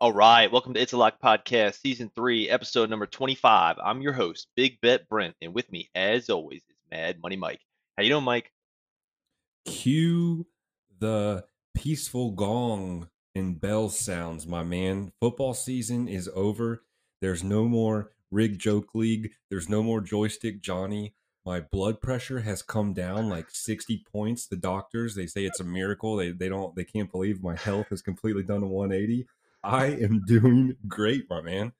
All right, welcome to It's a Lock Podcast, Season 3, Episode number 25. I'm your host, Big Bet Brent, and with me, as always, is Mad Money Mike. How you doing, Mike? Cue the peaceful gong and bell sounds, my man. Football season is over. There's no more Rig Joke League. There's no more Joystick Johnny. My blood pressure has come down like 60 points. The doctors, they say it's a miracle. They can't believe my health has completely done a 180. I am doing great, my man.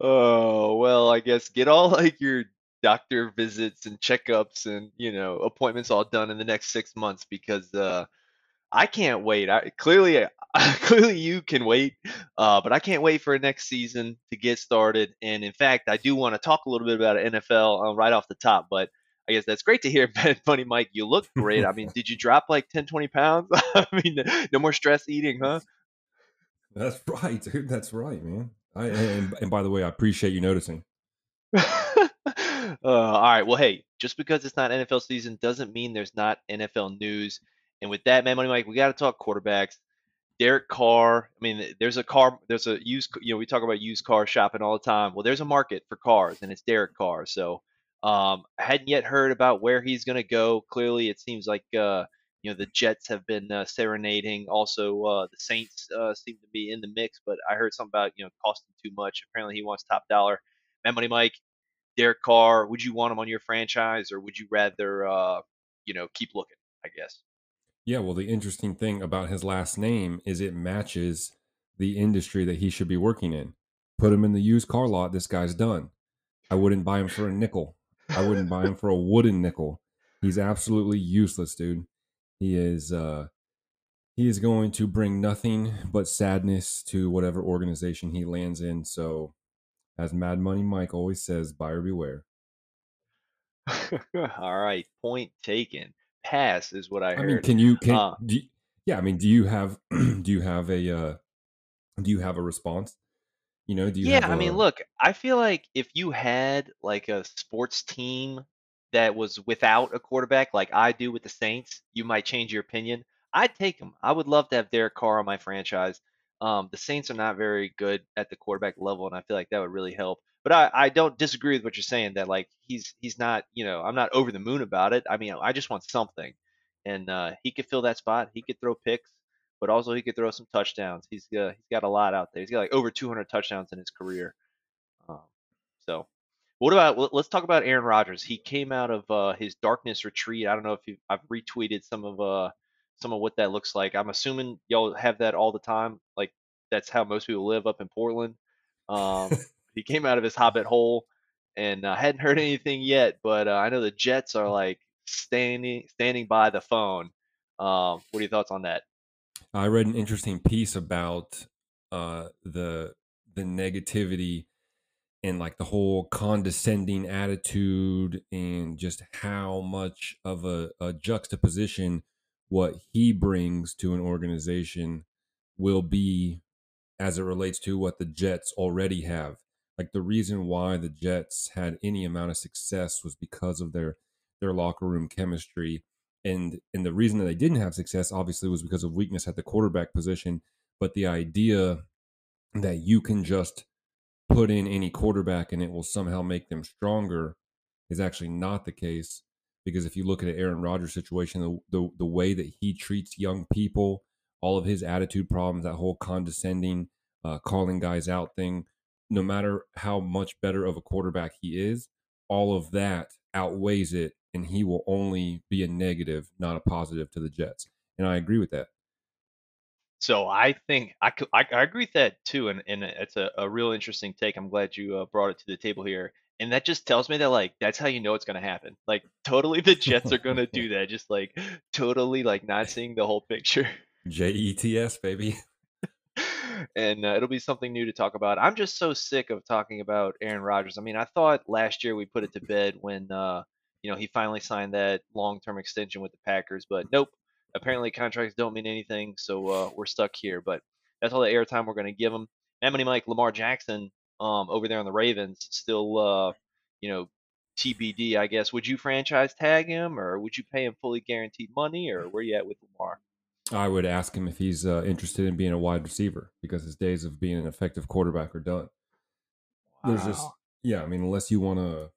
Oh, well, I guess get all like your doctor visits and checkups and, you know, appointments all done in the next 6 months because I can't wait. Clearly you can wait, but I can't wait for next season to get started. And in fact, I do want to talk a little bit about NFL right off the top, but I guess that's great to hear, Mad Money Mike. You look great. I mean, did you drop like 10, 20 pounds? I mean, no more stress eating, huh? That's right, dude. That's right, man. And by the way, I appreciate you noticing. All right. Well, hey, just because it's not NFL season doesn't mean there's not NFL news. And with that, Mad Money Mike, we got to talk quarterbacks. Derek Carr. I mean, we talk about used car shopping all the time. Well, there's a market for cars, and it's Derek Carr. So I hadn't yet heard about where he's going to go. Clearly, it seems like the Jets have been serenading. Also, the Saints seem to be in the mix, but I heard something about, costing too much. Apparently, he wants top dollar. Mad Money Mike, Derek Carr, would you want him on your franchise, or would you rather, keep looking, I guess? Yeah, well, the interesting thing about his last name is it matches the industry that he should be working in. Put him in the used car lot, this guy's done. I wouldn't buy him for a nickel. I wouldn't buy him for a wooden nickel. He's absolutely useless, dude. He is going to bring nothing but sadness to whatever organization he lands in. So, as Mad Money Mike always says, buyer beware. All right, point taken. Pass is what I heard. I mean, do you have a response? Look, I feel like if you had like a sports team that was without a quarterback like I do with the Saints, you might change your opinion. I'd take him. I would love to have Derek Carr on my franchise. The Saints are not very good at the quarterback level, and I feel like that would really help. But I don't disagree with what you're saying, that like he's not, I'm not over the moon about it. I mean, I just want something. And he could fill that spot. He could throw picks, but also he could throw some touchdowns. He's got a lot out there. He's got like over 200 touchdowns in his career. Let's talk about Aaron Rodgers. He came out of his darkness retreat. I don't know if I've retweeted some of what that looks like. I'm assuming y'all have that all the time. Like that's how most people live up in Portland. He came out of his hobbit hole, and I hadn't heard anything yet, but I know the Jets are like standing by the phone. What are your thoughts on that? I read an interesting piece about the negativity and like the whole condescending attitude and just how much of a juxtaposition what he brings to an organization will be as it relates to what the Jets already have. Like the reason why the Jets had any amount of success was because of their locker room chemistry. And the reason that they didn't have success obviously was because of weakness at the quarterback position. But the idea that you can just put in any quarterback and it will somehow make them stronger is actually not the case, because if you look at an Aaron Rodgers situation, the way that he treats young people, all of his attitude problems, that whole condescending, calling guys out thing, no matter how much better of a quarterback he is, all of that outweighs it, and he will only be a negative, not a positive to the Jets. And I agree with that. So I think I agree with that too, and it's a real interesting take. I'm glad you brought it to the table here, and that just tells me that like that's how you know it's going to happen. Like totally, the Jets are going to do that. Just like totally, like not seeing the whole picture. Jets, baby. And it'll be something new to talk about. I'm just so sick of talking about Aaron Rodgers. I mean, I thought last year we put it to bed when he finally signed that long-term extension with the Packers, but nope. Apparently contracts don't mean anything, so we're stuck here. But that's all the airtime we're going to give him. Emily Mike, Lamar Jackson over there on the Ravens, still, TBD, I guess. Would you franchise tag him, or would you pay him fully guaranteed money, or where you at with Lamar? I would ask him if he's interested in being a wide receiver, because his days of being an effective quarterback are done. Wow. There's just, unless you want to,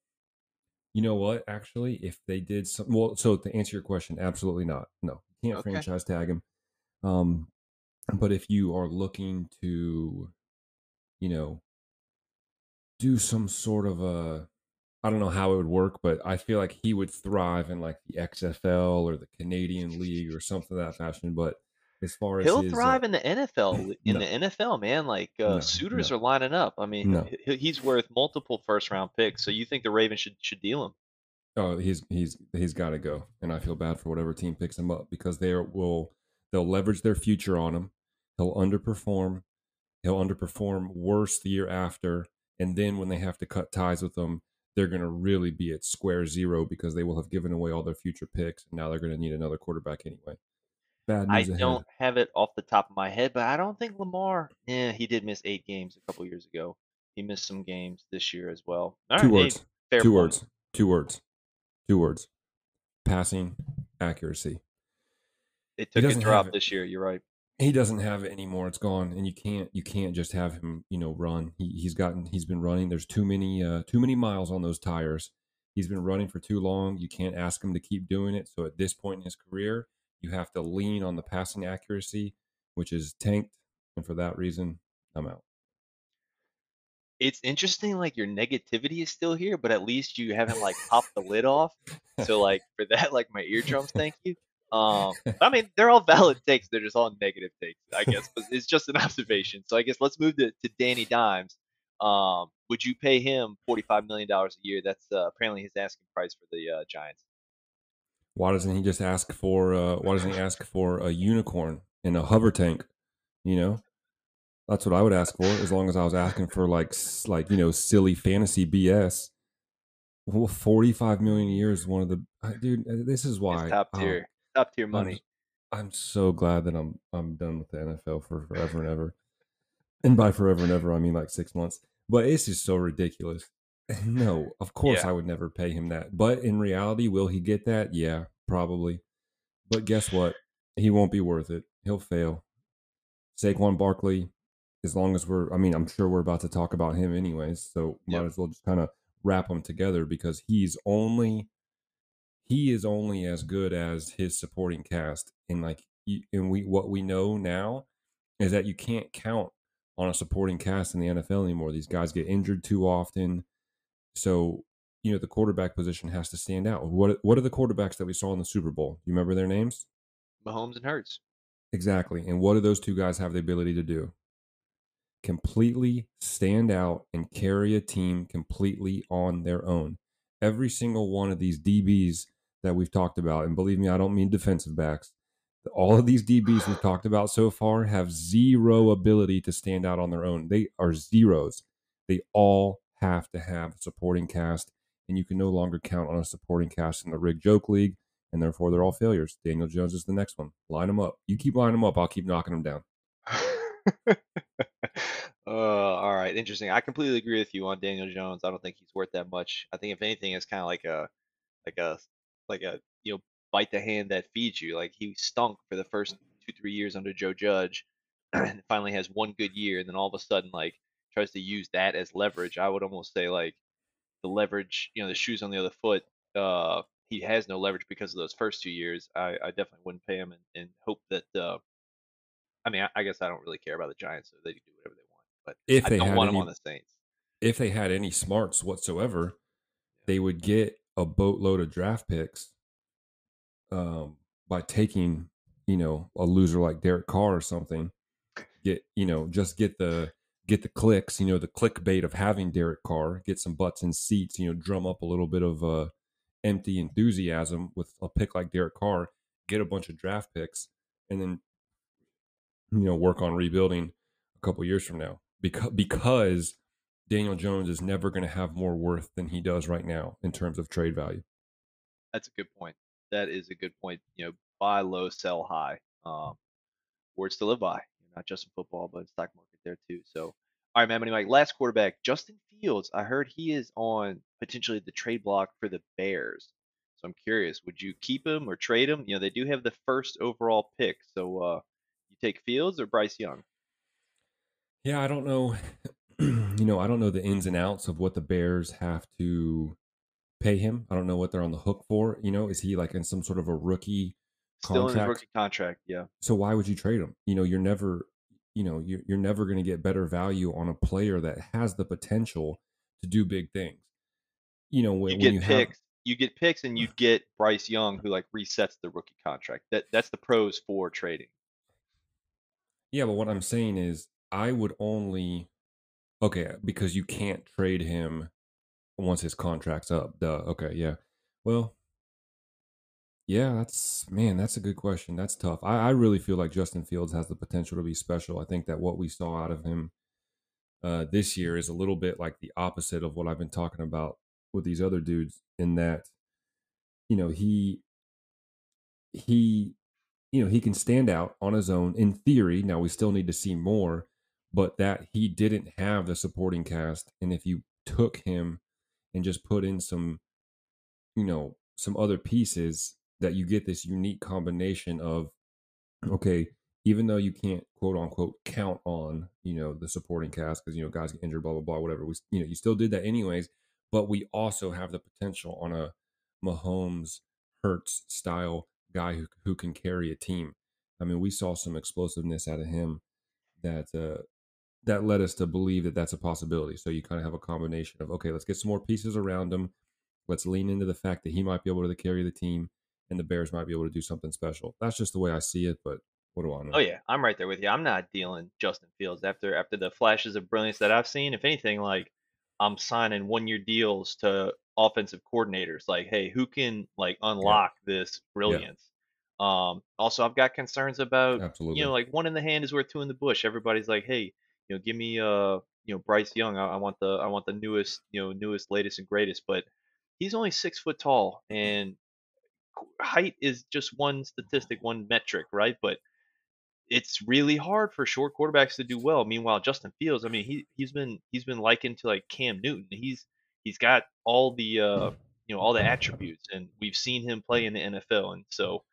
if they did some, so to answer your question, absolutely not. No, you can't franchise tag him. But if you are looking to, do some sort of a, I don't know how it would work, but I feel like he would thrive in like the XFL or the Canadian League or something of that fashion. But as far as he'll thrive in the NFL, the NFL, man, like suitors are lining up. I mean, he's worth multiple first round picks. So you think the Ravens should deal him? Oh, he's got to go, and I feel bad for whatever team picks him up, because they'll leverage their future on him. He'll underperform. He'll underperform worse the year after, and then when they have to cut ties with him, they're going to really be at square zero, because they will have given away all their future picks, and now they're going to need another quarterback anyway. Bad news ahead. Don't have it off the top of my head, but I don't think Lamar. Yeah, he did miss 8 games a couple years ago. He missed some games this year as well. All two right, words. Hey, two point. Words. Two words. Two words. Passing accuracy. It took a drop this year. You're right. He doesn't have it anymore. It's gone, and you can't just have him, run. He's been running. There's too many miles on those tires. He's been running for too long. You can't ask him to keep doing it. So at this point in his career, you have to lean on the passing accuracy, which is tanked, and for that reason, I'm out. It's interesting, like your negativity is still here, but at least you haven't like popped the lid off. So like for that, like my eardrums, thank you. I mean, they're all valid takes. They're just all negative takes, I guess. But it's just an observation. So I guess let's move to Danny Dimes. Would you pay him $45 million a year? That's apparently his asking price for the Giants. Why doesn't he just ask for? Why doesn't he ask for a unicorn in a hover tank? That's what I would ask for. As long as I was asking for like silly fantasy BS. Well, $45 million a year is one of the dude. This is why top tier money. I'm so glad that I'm done with the NFL for forever and ever. And by forever and ever, I mean like 6 months. But it's just so ridiculous. No, of course I would never pay him that. But in reality, will he get that? Yeah, probably. But guess what? He won't be worth it. He'll fail. Saquon Barkley, as long as I'm sure we're about to talk about him anyways, so might as well just kind of wrap them together, because he is only as good as his supporting cast. And what we know now is that you can't count on a supporting cast in the NFL anymore. These guys get injured too often. So, the quarterback position has to stand out. What are the quarterbacks that we saw in the Super Bowl? You remember their names? Mahomes and Hurts. Exactly. And what do those two guys have the ability to do? Completely stand out and carry a team completely on their own. Every single one of these DBs that we've talked about, and believe me, I don't mean defensive backs. All of these DBs we've talked about so far have zero ability to stand out on their own. They are zeros. They all have to have a supporting cast, and you can no longer count on a supporting cast in the Rig Joke League, and therefore they're all failures. Daniel Jones is the next one. Line them up. You keep lining them up, I'll keep knocking them down. All right, interesting. I completely agree with you on Daniel Jones. I don't think he's worth that much. I think if anything, it's kind of like a bite the hand that feeds you. Like he stunk for the first 2-3 years under Joe Judge, and finally has one good year, and then all of a sudden tries to use that as leverage. I would almost say like the leverage, the shoe's on the other foot. He has no leverage because of those first 2 years. I definitely wouldn't pay him and hope that. I guess I don't really care about the Giants, so they can do whatever they want. But I don't want him on the Saints. If they had any smarts whatsoever, they would get a boatload of draft picks by taking a loser like Derek Carr or something. get the clicks, the clickbait of having Derek Carr, get some butts in seats, drum up a little bit of empty enthusiasm with a pick like Derek Carr, get a bunch of draft picks, and then work on rebuilding a couple years from now, because Daniel Jones is never going to have more worth than he does right now in terms of trade value. That's a good point. That is a good point. Buy low, sell high. Words to live by. Not just in football, but in stock market there too. So, all right, man. Money Mike. Last quarterback, Justin Fields. I heard he is on potentially the trade block for the Bears. So I'm curious, would you keep him or trade him? They do have the first overall pick. So you take Fields or Bryce Young? Yeah, I don't know. I don't know the ins and outs of what the Bears have to pay him. I don't know what they're on the hook for. Is he like in some sort of a rookie contract? Still in a rookie contract, yeah. So why would you trade him? You're never going to get better value on a player that has the potential to do big things. You get picks, and you get Bryce Young, who resets the rookie contract. That's the pros for trading. Yeah, but what I'm saying is, I would only because you can't trade him once his contract's up. Duh. Okay. Yeah. Well, yeah, that's a good question. That's tough. I really feel like Justin Fields has the potential to be special. I think that what we saw out of him this year is a little bit like the opposite of what I've been talking about with these other dudes, in that, he can stand out on his own in theory. Now we still need to see more, but that he didn't have the supporting cast. And if you took him and just put in some other pieces, that you get this unique combination of, even though you can't quote unquote count on, the supporting cast, because, guys get injured, blah, blah, blah, whatever. You still did that anyways, but we also have the potential on a Mahomes, Hurts style guy who can carry a team. I mean, we saw some explosiveness out of him that led us to believe that that's a possibility. So you kind of have a combination of, let's get some more pieces around him. Let's lean into the fact that he might be able to carry the team, and the Bears might be able to do something special. That's just the way I see it, but what do I know? Oh, yeah. I'm right there with you. I'm not dealing Justin Fields after the flashes of brilliance that I've seen. If anything, I'm signing one-year deals to offensive coordinators. Hey, who can, unlock this brilliance? Yeah. Also, I've got concerns about, absolutely, one in the hand is worth two in the bush. Everybody's like, hey, give me, Bryce Young. I want the newest, newest, latest, and greatest. But he's only 6 foot tall, and height is just one statistic, one metric, right? But it's really hard for short quarterbacks to do well. Meanwhile, Justin Fields, he's been likened to Cam Newton. He's got all the all the attributes, and we've seen him play in the NFL, and so.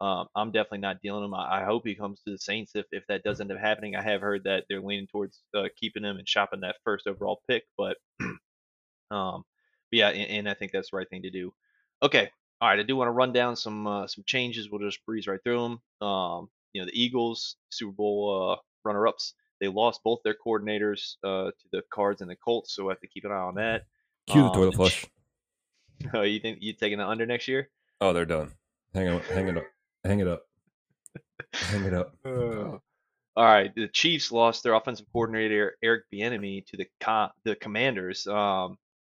I'm definitely not dealing him. I hope he comes to the Saints if that does end up happening. I have heard that they're leaning towards keeping him and shopping that first overall pick. But, yeah, and I think that's the right thing to do. Okay. All right. I do want to run down some changes. We'll just breeze right through them. The Eagles, Super Bowl runner-ups, they lost both their coordinators to the Cards and the Colts, so we'll have to keep an eye on that. Cue the toilet flush. Oh, you think you're taking the under next year? Oh, they're done. Hang it up. All right. The Chiefs lost their offensive coordinator, Eric Bieniemy, to the Commanders.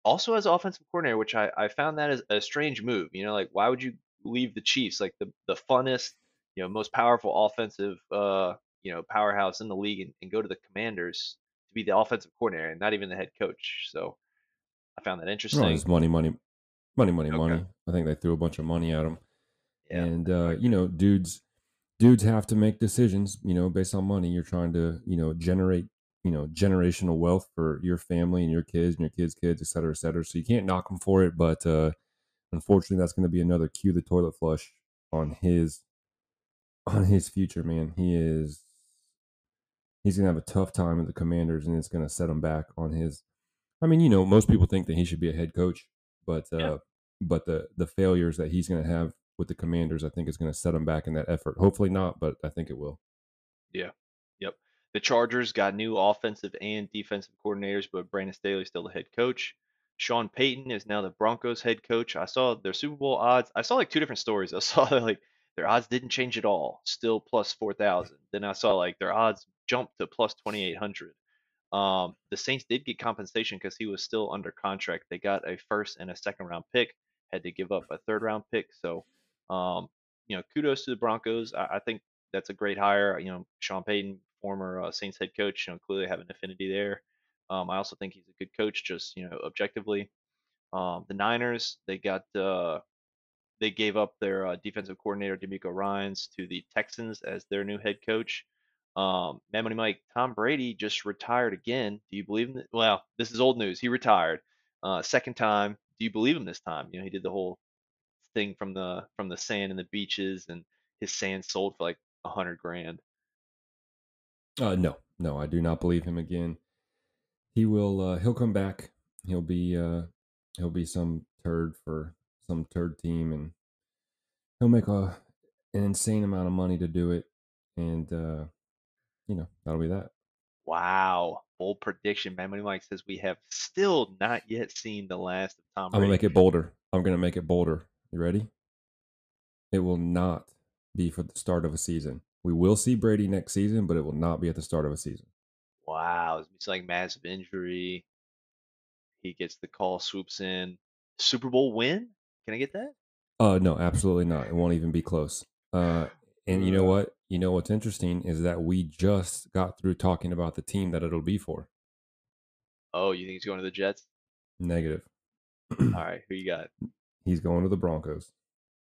Also as offensive coordinator, which I found that is a strange move. Why would you leave the Chiefs, the funnest, most powerful offensive, powerhouse in the league, and go to the Commanders to be the offensive coordinator and not even the head coach? So I found that interesting. It's money. I think they threw a bunch of money at him. Yeah. And, dudes have to make decisions, based on money. You're trying to, generate, generational wealth for your family and your kids' kids, et cetera, et cetera. So you can't knock them for it. But unfortunately, that's going to be another cue the toilet flush on his future, man. He's going to have a tough time at the Commanders, and it's going to set him back on his. Most people think that he should be a head coach, but the failures that he's going to have with the Commanders, I think, is going to set them back in that effort. Hopefully not, but I think it will. Yeah. Yep. The Chargers got new offensive and defensive coordinators, but Brandon Staley is still the head coach. Sean Payton is now the Broncos head coach. I saw their Super Bowl odds. I saw 2 different stories. I saw Their odds didn't change at all. Still plus 4,000. Then I saw like their odds jumped to plus 2,800. The Saints did get compensation because he was still under contract. They got a first and a second round pick, had to give up a third round pick. So, kudos to the Broncos. I think that's a great hire. Sean Payton, former Saints head coach, clearly have an affinity there. I also think he's a good coach, just, objectively. The Niners, they gave up their defensive coordinator, D'Amico Ryans, to the Texans as their new head coach. Man Money Mike, Tom Brady just retired again. Do you believe him? Well, this is old news. He retired second time. Do you believe him this time? He did the whole thing from the sand and the beaches, and his sand sold for like $100,000. No, I do not believe him again. He will. He'll come back. He'll be some turd for some turd team, and he'll make an insane amount of money to do it. And that'll be that. Wow. Bold prediction. Man Money Mike says we have still not yet seen the last of Tom Brady. I'm going to make it bolder. You ready? It will not be for the start of a season. We will see Brady next season, but it will not be at the start of a season. Wow. It's like massive injury. He gets the call, swoops in. Super Bowl win? Can I get that? No, absolutely not. It won't even be close. And you know what? You know what's interesting is that we just got through talking about the team that it'll be for. Oh, you think he's going to the Jets? Negative. All right, who you got? He's going to the Broncos.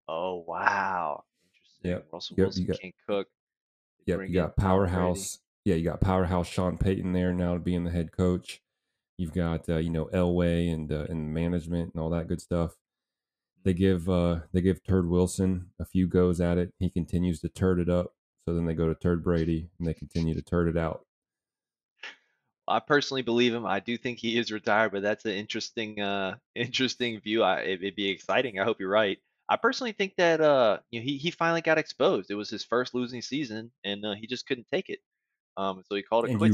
Oh, wow. Interesting. Yep. Russell Wilson can't cook. Yep, you got powerhouse. Yeah, you got powerhouse Sean Payton there now being the head coach. You've got Elway and management and all that good stuff. They give Turd Wilson a few goes at it. He continues to turd it up. So then they go to Turd Brady, and they continue to turd it out. I personally believe him. I do think he is retired, but that's an interesting view. It'd be exciting. I hope you're right. I personally think that he finally got exposed. It was his first losing season, and he just couldn't take it. So he called it quits. And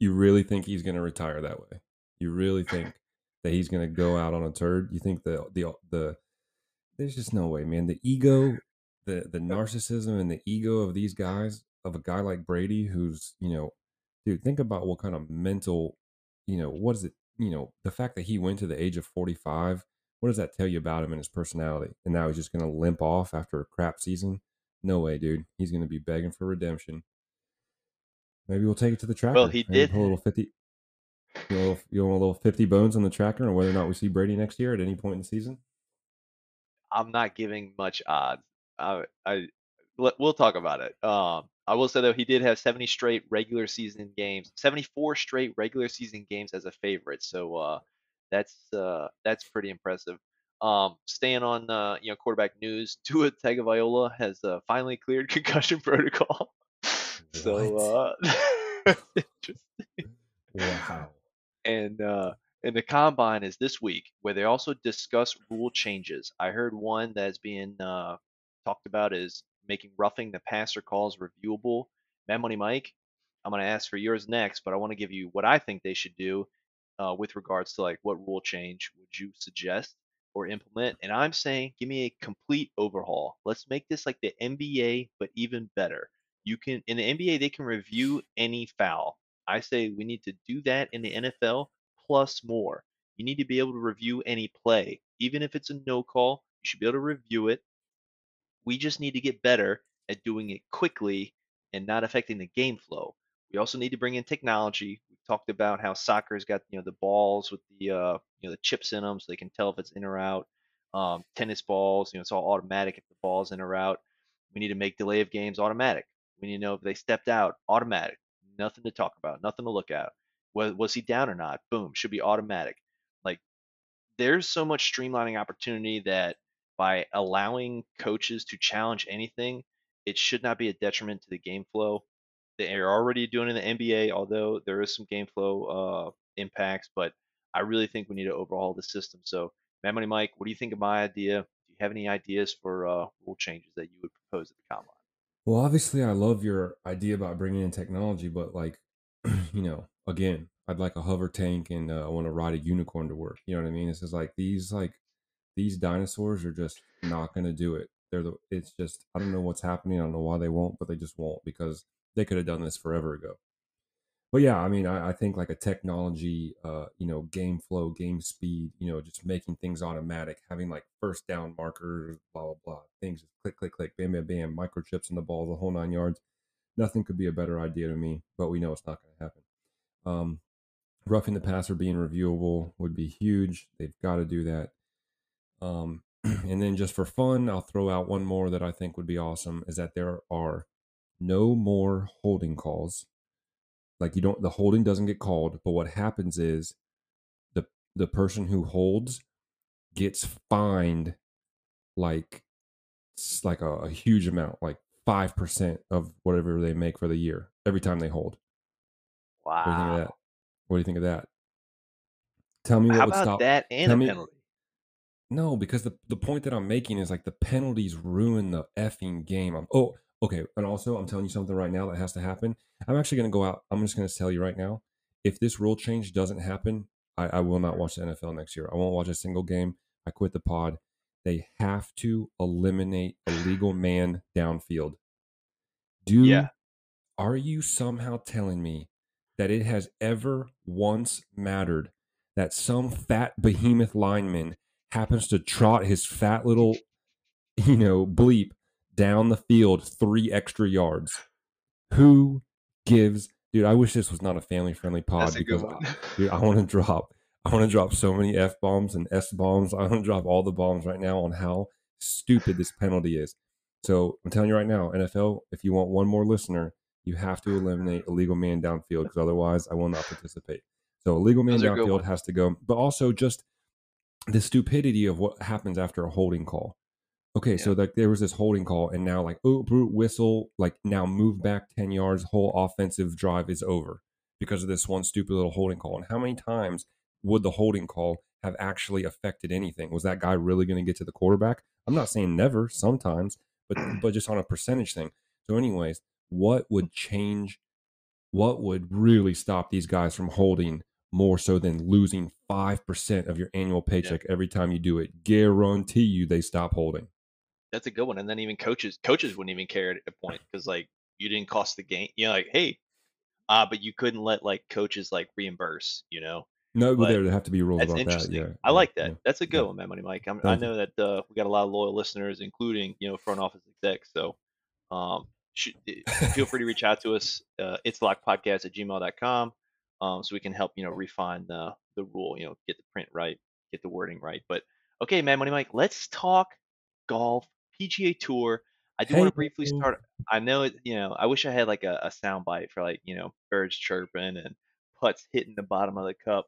you really think he's going to retire that way? You really think that he's going to go out on a turd? You think the there's just no way, man. The ego. The narcissism and the ego of these guys, of a guy like Brady, who's, dude, think about what kind of mental, what is it, the fact that he went to the age of 45, what does that tell you about him and his personality? And now he's just going to limp off after a crap season? No way, dude. He's going to be begging for redemption. Maybe we'll take it to the tracker. Well, he did. A little 50, you want a little 50 bones on the tracker on whether or not we see Brady next year at any point in the season? I'm not giving much odds. We'll talk about it. I will say though, he did have 74 straight regular season games as a favorite. So that's pretty impressive. Staying on quarterback news, Tua Tagovailoa has finally cleared concussion protocol. So interesting. Wow. And the combine is this week, where they also discuss rule changes. I heard one that's being talked about is making roughing the passer calls reviewable. Man Money Mike, I'm going to ask for yours next, but I want to give you what I think they should do with regards to like what rule change would you suggest or implement. And I'm saying, give me a complete overhaul. Let's make this like the NBA, but even better. In the NBA, they can review any foul. I say we need to do that in the NFL plus more. You need to be able to review any play. Even if it's a no call, you should be able to review it. We just need to get better at doing it quickly and not affecting the game flow. We also need to bring in technology. We talked about how soccer's got the balls with the the chips in them, so they can tell if it's in or out. Tennis balls, it's all automatic if the ball's in or out. We need to make delay of games automatic. We need to know if they stepped out, automatic. Nothing to talk about, nothing to look at. Was he down or not? Boom, should be automatic. Like there's so much streamlining opportunity that. By allowing coaches to challenge anything, it should not be a detriment to the game flow. They are already doing it in the NBA, although there is some game flow impacts, but I really think we need to overhaul the system. So, Mad Money Mike, what do you think of my idea? Do you have any ideas for rule changes that you would propose at the combine? Well, obviously, I love your idea about bringing in technology, but like, again, I'd like a hover tank and I want to ride a unicorn to work. You know what I mean? This is like these dinosaurs are just not going to do it. It's just, I don't know what's happening. I don't know why they won't, but they just won't, because they could have done this forever ago. But yeah, I mean, I think like a technology, game flow, game speed, just making things automatic, having like first down markers, blah, blah, blah, things just click, click, click, bam, bam, bam, microchips in the ball, the whole 9 yards. Nothing could be a better idea to me, but we know it's not going to happen. Roughing the passer being reviewable would be huge. They've got to do that. And then just for fun, I'll throw out one more that I think would be awesome, is that there are no more holding calls. Like the holding doesn't get called, but what happens is the person who holds gets fined like a huge amount, like 5% of whatever they make for the year every time they hold. Wow. What do you think of that? Tell me what would stop that and a penalty. No, because the point that I'm making is like the penalties ruin the effing game. Okay, and also I'm telling you something right now that has to happen. I'm actually going to go out. I'm just going to tell you right now, if this rule change doesn't happen, I will not watch the NFL next year. I won't watch a single game. I quit the pod. They have to eliminate a legal man downfield. Are you somehow telling me that it has ever once mattered that some fat behemoth lineman happens to trot his fat little, bleep down the field 3 extra yards? Who gives? Dude, I wish this was not a family-friendly pod. That's a good one. Dude, I want to drop so many F-bombs and S-bombs. I want to drop all the bombs right now on how stupid this penalty is. So I'm telling you right now, NFL, if you want one more listener, you have to eliminate illegal man downfield, because otherwise I will not participate. So illegal man downfield has to go. But also just the stupidity of what happens after a holding call. Okay, yeah. So like there was this holding call, and now like, oh, brute whistle, like now move back 10 yards, whole offensive drive is over because of this one stupid little holding call. And how many times would the holding call have actually affected anything? Was that guy really going to get to the quarterback? I'm not saying never, sometimes, but just on a percentage thing. So anyways, what would change? What would really stop these guys from holding more so than losing 5% of your annual paycheck every time you do it? Guarantee you they stop holding. That's a good one. And then even coaches wouldn't even care at a point, because like you didn't cost the game. Like, hey, but you couldn't let like coaches like reimburse, No, but there have to be rules about that. Yeah, I like that. Yeah. That's a good one, man, Money Mike. I know that we got a lot of loyal listeners, including front office execs. So, feel free to reach out to us. It's lockpodcast@gmail.com, so we can help refine the rule. Get the print right, get the wording right. But okay, man, Money Mike, let's talk golf, PGA Tour. I do want to briefly start. I know it. I wish I had like a sound bite for like birds chirping and putts hitting the bottom of the cup.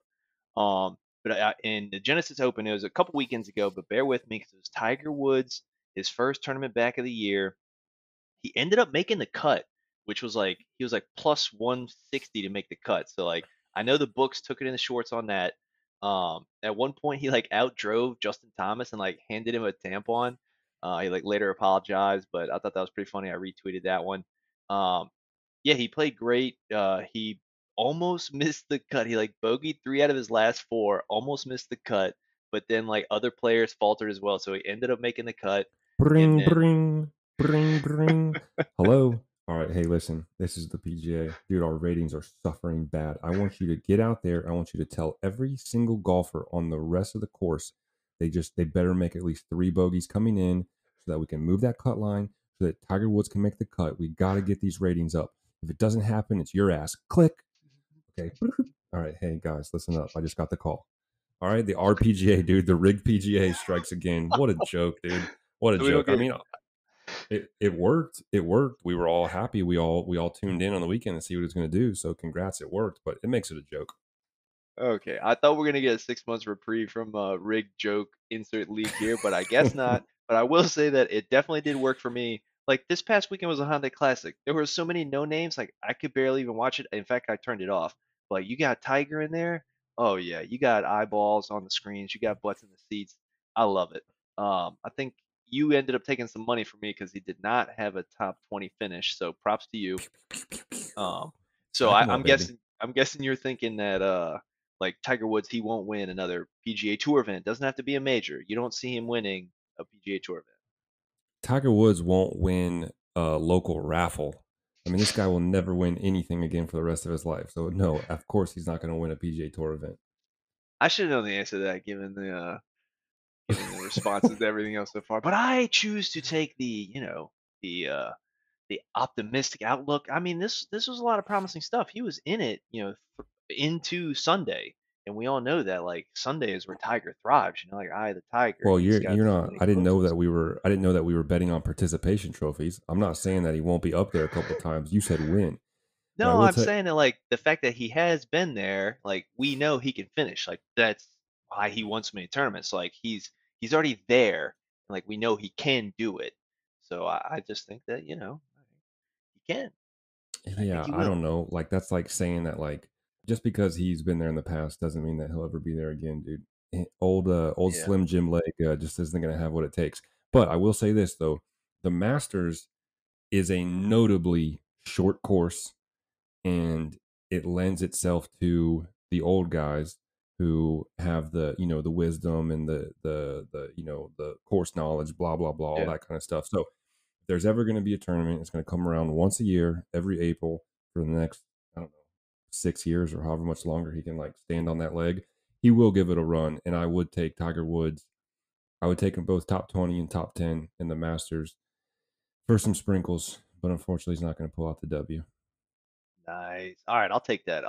But in the Genesis Open, it was a couple weekends ago, but bear with me because it was Tiger Woods, his first tournament back of the year. He ended up making the cut, which was like, he was like plus 160 to make the cut. So like, I know the books took it in the shorts on that. At one point he like outdrove Justin Thomas and like handed him a tampon. He like later apologized, but I thought that was pretty funny. I retweeted that one. He played great. He almost missed the cut. He like bogeyed 3 out of his last 4, almost missed the cut, but then like other players faltered as well, so he ended up making the cut. Bring, then... bring. Hello. All right, hey, listen, this is the PGA. Dude, our ratings are suffering bad. I want you to get out there. I want you to tell every single golfer on the rest of the course, they better make at least 3 bogeys coming in so that we can move that cut line so that Tiger Woods can make the cut. We got to get these ratings up. If it doesn't happen, it's your ass. Click. Okay. All right. Hey guys, listen up. I just got the call. All right. The RPGA, dude, the rigged PGA strikes again. What a joke, dude. What a joke. I mean, it worked. We were all happy. We all tuned in on the weekend to see what it's going to do. So congrats. It worked, but it makes it a joke. Okay. I thought we were going to get a 6 months reprieve from a rigged joke insert league here, but I guess not. But I will say that it definitely did work for me. Like this past weekend was a Honda Classic. There were so many no names. Like I could barely even watch it. In fact, I turned it off. But you got Tiger in there. Oh, yeah. You got eyeballs on the screens. You got butts in the seats. I love it. I think you ended up taking some money from me because he did not have a top 20 finish. So props to you. I'm guessing you're thinking that like Tiger Woods, he won't win another PGA Tour event. Doesn't have to be a major. You don't see him winning a PGA Tour event. Tiger Woods won't win a local raffle. I mean, this guy will never win anything again for the rest of his life. So, no, of course he's not going to win a PGA Tour event. I should know the answer to that given the responses to everything else so far. But I choose to take the optimistic outlook. I mean, this was a lot of promising stuff. He was in it, into Sunday. And we all know that, like, Sunday is where Tiger thrives, like Eye of the Tiger. Well, you're not. I didn't know that we were betting on participation trophies. I'm not saying that he won't be up there a couple of times. You said win. No, I'm saying that, like, the fact that he has been there, like, we know he can finish. Like, that's why he won so many tournaments. Like, he's already there. Like, we know he can do it. So I just think that he can. Yeah, I don't know. Like, that's like saying that, like, just because he's been there in the past doesn't mean that he'll ever be there again, dude. Old yeah. Slim Jim Lake just isn't going to have what it takes. But I will say this, though. The Masters is a notably short course, and it lends itself to the old guys who have the wisdom and the course knowledge, blah, blah, blah, all that kind of stuff. So if there's ever going to be a tournament, it's going to come around once a year, every April, for the next 6 years or however much longer he can stand on that leg. He will give it a run, and I would take Tiger Woods. I would take him both top 20 and top 10 in the Masters for some sprinkles, but unfortunately he's not going to pull out the W. Nice. All right, I'll take that.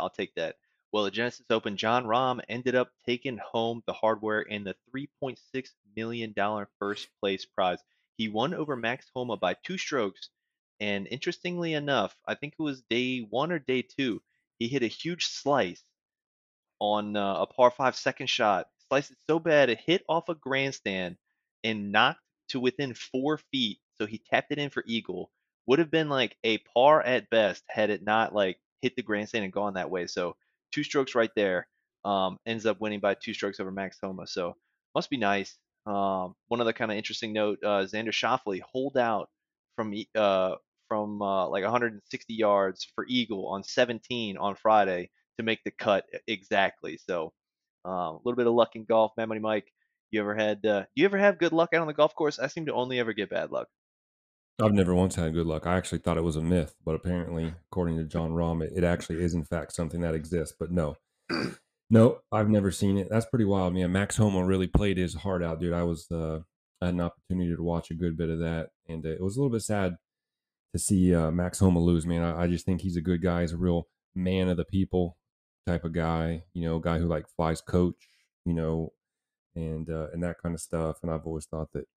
Well, the Genesis Open, John Rahm ended up taking home the hardware in the $3.6 million first place prize. He won over Max Homa by 2 strokes, and interestingly enough, I think it was day 1 or day 2, he hit a huge slice on a par 5 second shot. Sliced it so bad it hit off a grandstand and knocked to within 4 feet. So he tapped it in for eagle. Would have been like a par at best had it not hit the grandstand and gone that way. So 2 strokes right there. Ends up winning by 2 strokes over Max Homa. So must be nice. One other kind of interesting note: Xander Schauffele holed out from 160 yards for eagle on 17 on Friday to make the cut exactly. So a little bit of luck in golf. Mad Money Mike, do you ever have good luck out on the golf course? I seem to only ever get bad luck. I've never once had good luck. I actually thought it was a myth, but apparently, according to John Rahm, it actually is in fact something that exists. But no, I've never seen it. That's pretty wild, man. Max Homa really played his heart out, dude. I had an opportunity to watch a good bit of that, and it was a little bit sad to see Max Homa lose, man. I just think he's a good guy. He's a real man of the people type of guy, guy who flies coach, and that kind of stuff. And I've always thought that,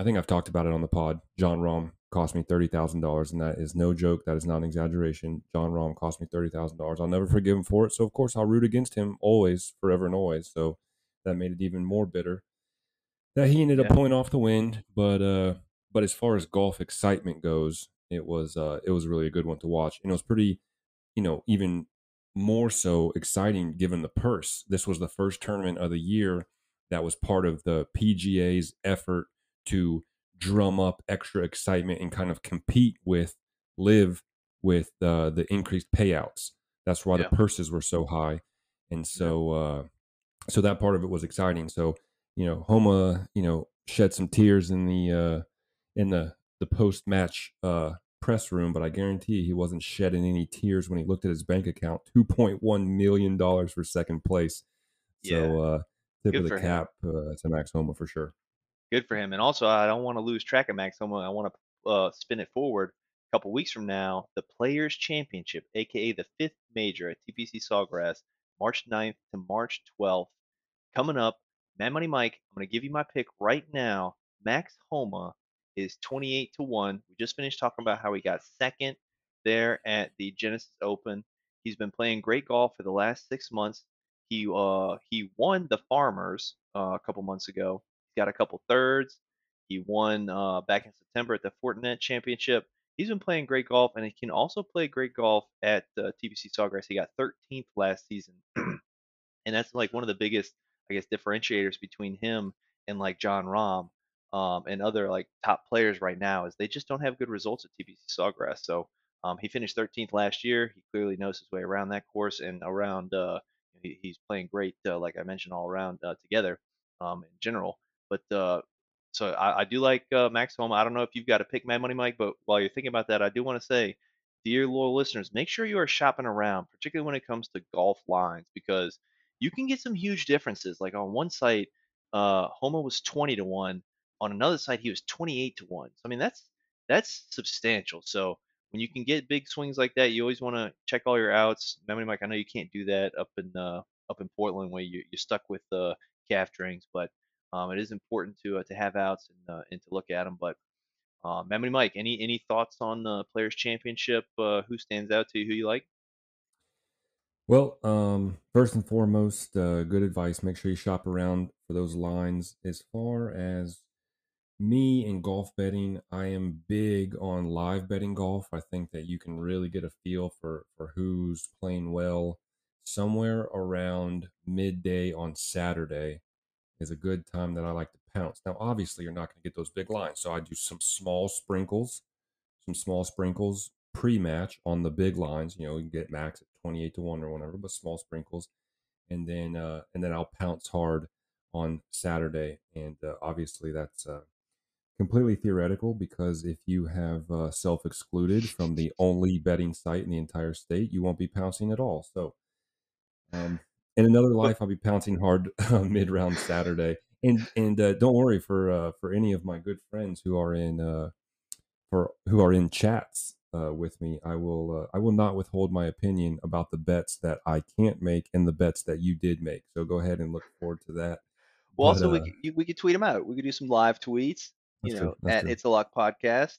I think I've talked about it on the pod. John Rahm cost me $30,000, and that is no joke. That is not an exaggeration. John Rahm cost me $30,000. I'll never forgive him for it. So of course I'll root against him always, forever and always. So that made it even more bitter that he ended up pulling off the win. But as far as golf excitement goes, it was really a good one to watch, and it was pretty, even more so exciting given the purse. This was the first tournament of the year that was part of the PGA's effort to drum up extra excitement and kind of compete with LIV with the increased payouts. That's why the purses were so high, and so that part of it was exciting. So Homa, shed some tears in the post-match press room, but I guarantee he wasn't shedding any tears when he looked at his bank account, $2.1 million for second place. So tip of the cap to Max Homa for sure. Good for him. And also, I don't want to lose track of Max Homa. I want to spin it forward. A couple weeks from now, the Players Championship, a.k.a. the 5th major at TPC Sawgrass, March 9th to March 12th. Coming up, Mad Money Mike, I'm going to give you my pick right now. Max Homa is 28-1. We just finished talking about how he got second there at the Genesis Open. He's been playing great golf for the last 6 months. He won the Farmers a couple months ago. He got a couple thirds. He won back in September at the Fortinet Championship. He's been playing great golf, and he can also play great golf at TPC Sawgrass. He got 13th last season, and that's one of the biggest, differentiators between him and John Rahm. And other top players right now is they just don't have good results at TPC Sawgrass. So he finished 13th last year. He clearly knows his way around that course and around. He's playing great, like I mentioned, all around together in general. But So I do like Max Homa. I don't know if you've got to pick Mad Money Mike, but while you're thinking about that, I do want to say, dear loyal listeners, make sure you are shopping around, particularly when it comes to golf lines, because you can get some huge differences. Like on one site, Homa was 20-1. On another site, he was 28-1. So, I mean, that's substantial. So when you can get big swings like that, you always want to check all your outs. Mad Money Mike, I know you can't do that up in Portland where you're stuck with calf drains, but it is important to have outs and to look at them. But Mad Money Mike, any thoughts on the Players Championship? Who stands out to you? Who you like? Well, first and foremost, good advice. Make sure you shop around for those lines. As far as me and golf betting, I am big on live betting golf. I think that you can really get a feel for who's playing well. Somewhere around midday on Saturday is a good time that I like to pounce. Now, obviously, you're not going to get those big lines, so I do some small sprinkles pre-match on the big lines. You know, you can get max at 28-1 or whatever, but small sprinkles, and then I'll pounce hard on Saturday. And obviously, that's completely theoretical, because if you have self-excluded from the only betting site in the entire state, you won't be pouncing at all. So, in another life, I'll be pouncing hard mid-round Saturday. And don't worry for any of my good friends who are in chats with me. I will not withhold my opinion about the bets that I can't make and the bets that you did make. So go ahead and look forward to that. Well, but, also we could tweet them out. We could do some live tweets. You know, at It's a Lock Podcast,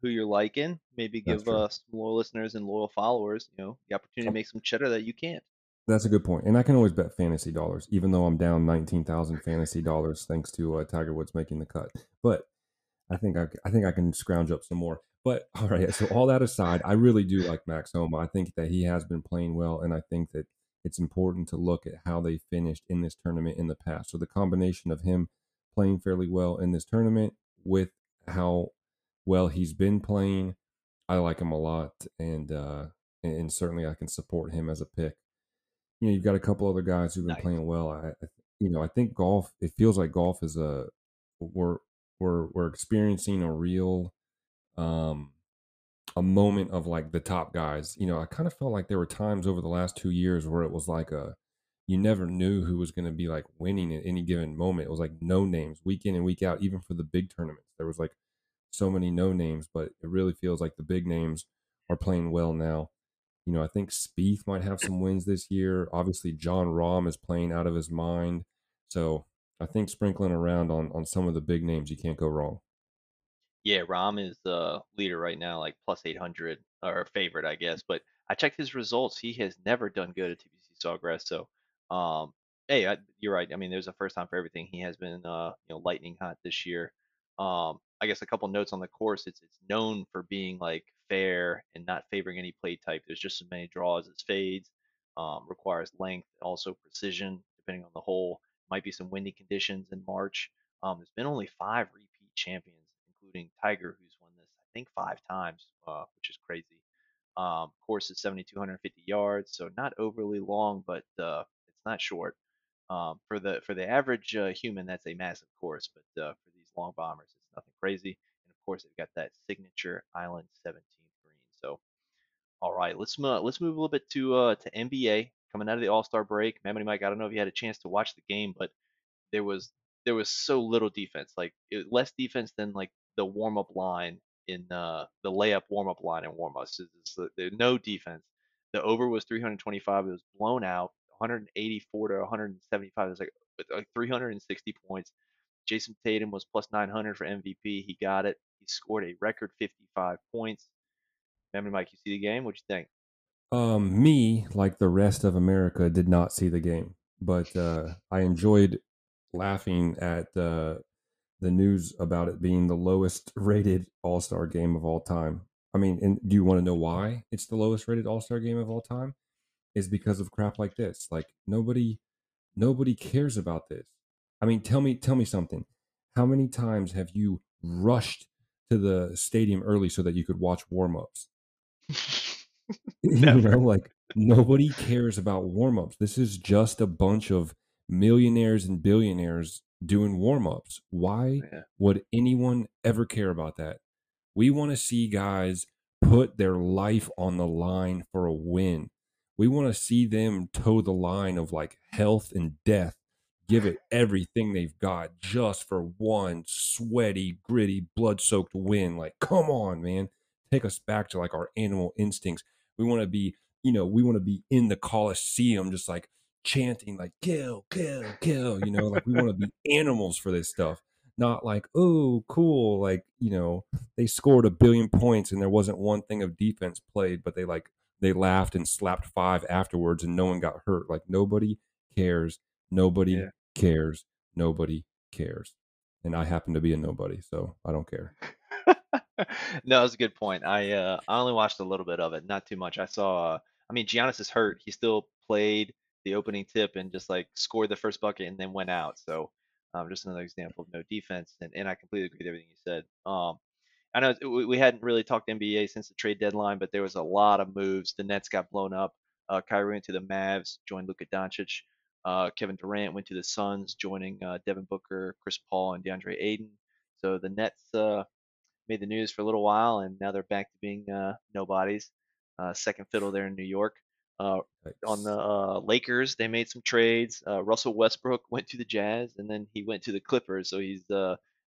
who you're liking. Maybe give us some loyal listeners and loyal followers, you know, the opportunity to make some cheddar that you can't. That's a good point. And I can always bet fantasy dollars, even though I'm down 19,000 fantasy dollars thanks to Tiger Woods making the cut. But I think I can scrounge up some more. But all right, so all that aside, I really do like Max Homa. I think that he has been playing well, and I think that it's important to look at how they finished in this tournament in the past. So the combination of him playing fairly well in this tournament with how well he's been playing, I like him a lot, and certainly I can support him as a pick. You know, you've got a couple other guys who've been playing well. I think golf, it feels like golf is we're experiencing a real a moment of like the top guys. You know, I kind of felt like there were times over the last 2 years where it was like you never knew who was going to be like winning at any given moment. It was like no names week in and week out, even for the big tournaments. There was like so many no names, but it really feels like the big names are playing well now. You know, I think Spieth might have some wins this year. Obviously, John Rahm is playing out of his mind. So I think sprinkling around on some of the big names, you can't go wrong. Yeah, Rahm is the leader right now, like plus 800 or favorite, I guess. But I checked his results. He has never done good at TPC Sawgrass. So, hey, you're right. I mean, there's a first time for everything. He has been, lightning hot this year. I guess a couple notes on the course. It's known for being like fair and not favoring any play type. There's just as many draws as fades. Requires length, also precision, depending on the hole. Might be some windy conditions in March. There's been only 5 repeat champions, including Tiger, who's won this I think 5 times, which is crazy. Course is 7,250 yards, so not overly long, but it's not short. For the average human, that's a massive course, but for these long bombers, it's nothing crazy. And of course, they've got that signature Island 17 green. So, all right, let's move a little bit to NBA coming out of the All-Star break. Mad Money Mike, I don't know if you had a chance to watch the game, but there was so little defense, like less defense than like the warm-up line in the layup warm-up line and warm-ups. So there's no defense. The over was 325. It was blown out. 184 to 175. It's like 360 points. Jason Tatum was plus 900 for MVP. He got it. He scored a record 55 points. Remember, Mike, you see the game? What'd you think? Me, like the rest of America, did not see the game, but I enjoyed laughing at the news about it being the lowest-rated All-Star game of all time. I mean, and do you want to know why it's the lowest-rated All-Star game of all time? Is because of crap like this. Like nobody cares about this. I mean, tell me something. How many times have you rushed to the stadium early so that you could watch warm-ups? You know, like nobody cares about warm-ups. This is just a bunch of millionaires and billionaires doing warm-ups. Why would anyone ever care about that? We want to see guys put their life on the line for a win. We want to see them toe the line of like health and death, give it everything they've got just for one sweaty, gritty, blood-soaked win. Like, come on, man. Take us back to like our animal instincts. We want to be, you know, we want to be in the Coliseum just like chanting like kill, kill, kill, you know, like we want to be animals for this stuff. Not like, oh, cool. Like, you know, they scored 1 billion points and there wasn't one thing of defense played, but they like, they laughed and slapped 5 afterwards and no one got hurt. Like nobody cares. Nobody cares. Nobody cares. And I happen to be a nobody, so I don't care. No, that's a good point. I only watched a little bit of it, not too much. I saw, I mean, Giannis is hurt. He still played the opening tip and just like scored the first bucket and then went out. So just another example of no defense. And I completely agree with everything you said. I know we hadn't really talked NBA since the trade deadline, but there was a lot of moves. The Nets got blown up. Kyrie went to the Mavs, joined Luka Doncic. Kevin Durant went to the Suns, joining Devin Booker, Chris Paul, and DeAndre Ayton. So the Nets made the news for a little while, and now they're back to being nobodies. Second fiddle there in New York. On the Lakers, they made some trades. Russell Westbrook went to the Jazz, and then he went to the Clippers. So he's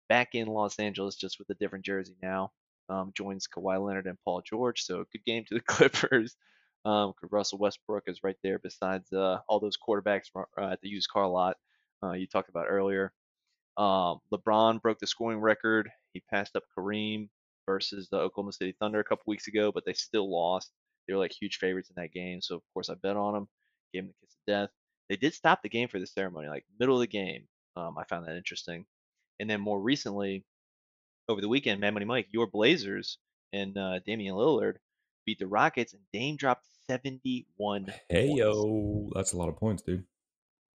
back in Los Angeles, just with a different jersey now. Joins Kawhi Leonard and Paul George. So good game to the Clippers. Russell Westbrook is right there besides all those quarterbacks at the used car lot you talked about earlier. LeBron broke the scoring record. He passed up Kareem versus the Oklahoma City Thunder a couple weeks ago, but they still lost. They were like huge favorites in that game. So, of course, I bet on them. Gave him the kiss of death. They did stop the game for the ceremony, like middle of the game. I found that interesting. And then more recently, over the weekend, Mad Money Mike, your Blazers and Damian Lillard beat the Rockets, and Dame dropped 71 points. Yo, that's a lot of points, dude.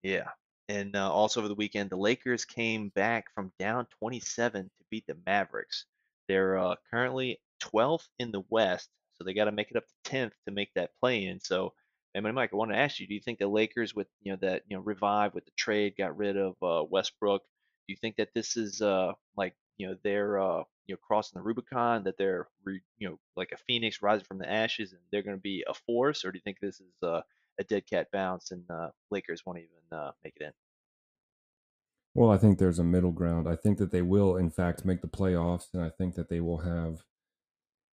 Yeah. And also over the weekend, the Lakers came back from down 27 to beat the Mavericks. They're currently 12th in the West, so they got to make it up to 10th to make that play-in. So, and Mike, I want to ask you: do you think the Lakers, with that revive with the trade, got rid of Westbrook? Do you think that this is they're crossing the Rubicon, that they're like a phoenix rising from the ashes, and they're going to be a force, or do you think this is a dead cat bounce and Lakers won't even make it in? Well, I think there's a middle ground. I think that they will, in fact, make the playoffs, and I think that they will have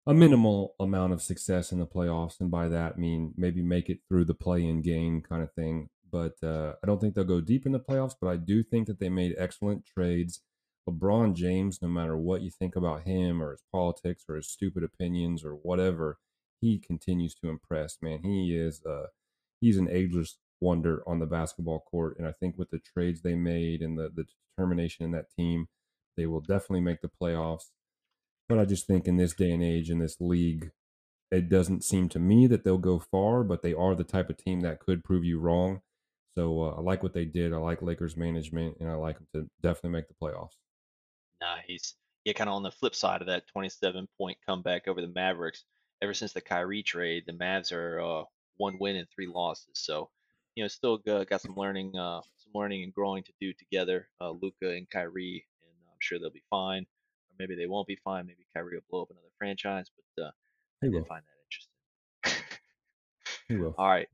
a minimal amount of success in the playoffs, and by that I mean maybe make it through the play-in game kind of thing. But I don't think they'll go deep in the playoffs, but I do think that they made excellent trades. LeBron James, no matter what you think about him or his politics or his stupid opinions or whatever, he continues to impress, man. He is he's an ageless wonder on the basketball court. And I think with the trades they made and the determination in that team, they will definitely make the playoffs. But I just think in this day and age, in this league, it doesn't seem to me that they'll go far, but they are the type of team that could prove you wrong. So I like what they did. I like Lakers management, and I like them to definitely make the playoffs. Nice. Yeah, kind of on the flip side of that 27-point comeback over the Mavericks, ever since the Kyrie trade, the Mavs are 1 win and 3 losses. So, still got some learning and growing to do together, Luka and Kyrie, and I'm sure they'll be fine. Or maybe they won't be fine. Maybe Kyrie will blow up another franchise, but I did find that interesting. He will. All right.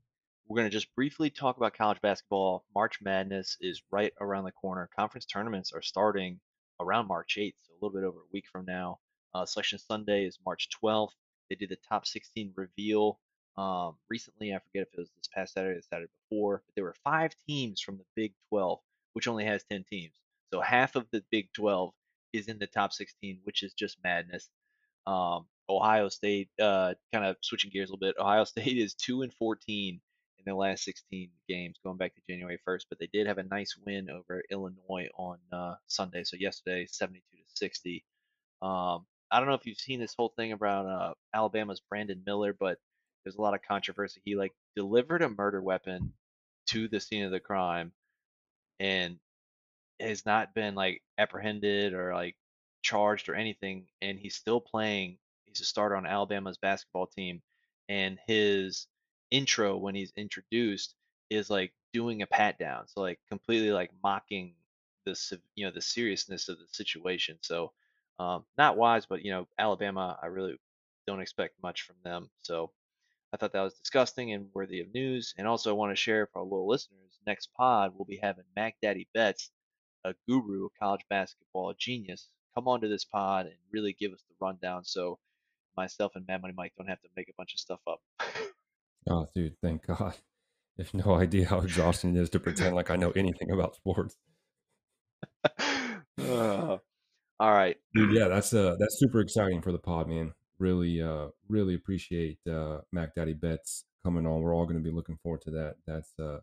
We're going to just briefly talk about college basketball. March Madness is right around the corner. Conference tournaments are starting around March 8th, so a little bit over a week from now. Selection Sunday is March 12th. They did the top 16 reveal recently. I forget if it was this past Saturday or the Saturday before, but there were 5 teams from the Big 12, which only has 10 teams. So half of the Big 12 is in the top 16, which is just madness. Ohio State, kind of switching gears a little bit. Ohio State is 2-14. In their last 16 games, going back to January 1st, but they did have a nice win over Illinois on Sunday. So yesterday, 72-60. I don't know if you've seen this whole thing around Alabama's Brandon Miller, but there's a lot of controversy. He delivered a murder weapon to the scene of the crime, and has not been apprehended or charged or anything. And he's still playing. He's a starter on Alabama's basketball team, and his intro when he's introduced is doing a pat down. So like completely like mocking the, you know, the seriousness of the situation. So not wise, but you know, Alabama, I really don't expect much from them. So I thought that was disgusting and worthy of news. And also I want to share for our little listeners, next pod, we'll be having Mac Daddy Betts, a guru, a college basketball genius, come onto this pod and really give us the rundown. So myself and Mad Money Mike don't have to make a bunch of stuff up. Oh, dude, thank God. I have no idea how exhausting it is to pretend like I know anything about sports. All right. Dude, yeah, that's super exciting for the pod, man. Really, really appreciate Mac Daddy Betts coming on. We're all going to be looking forward to that.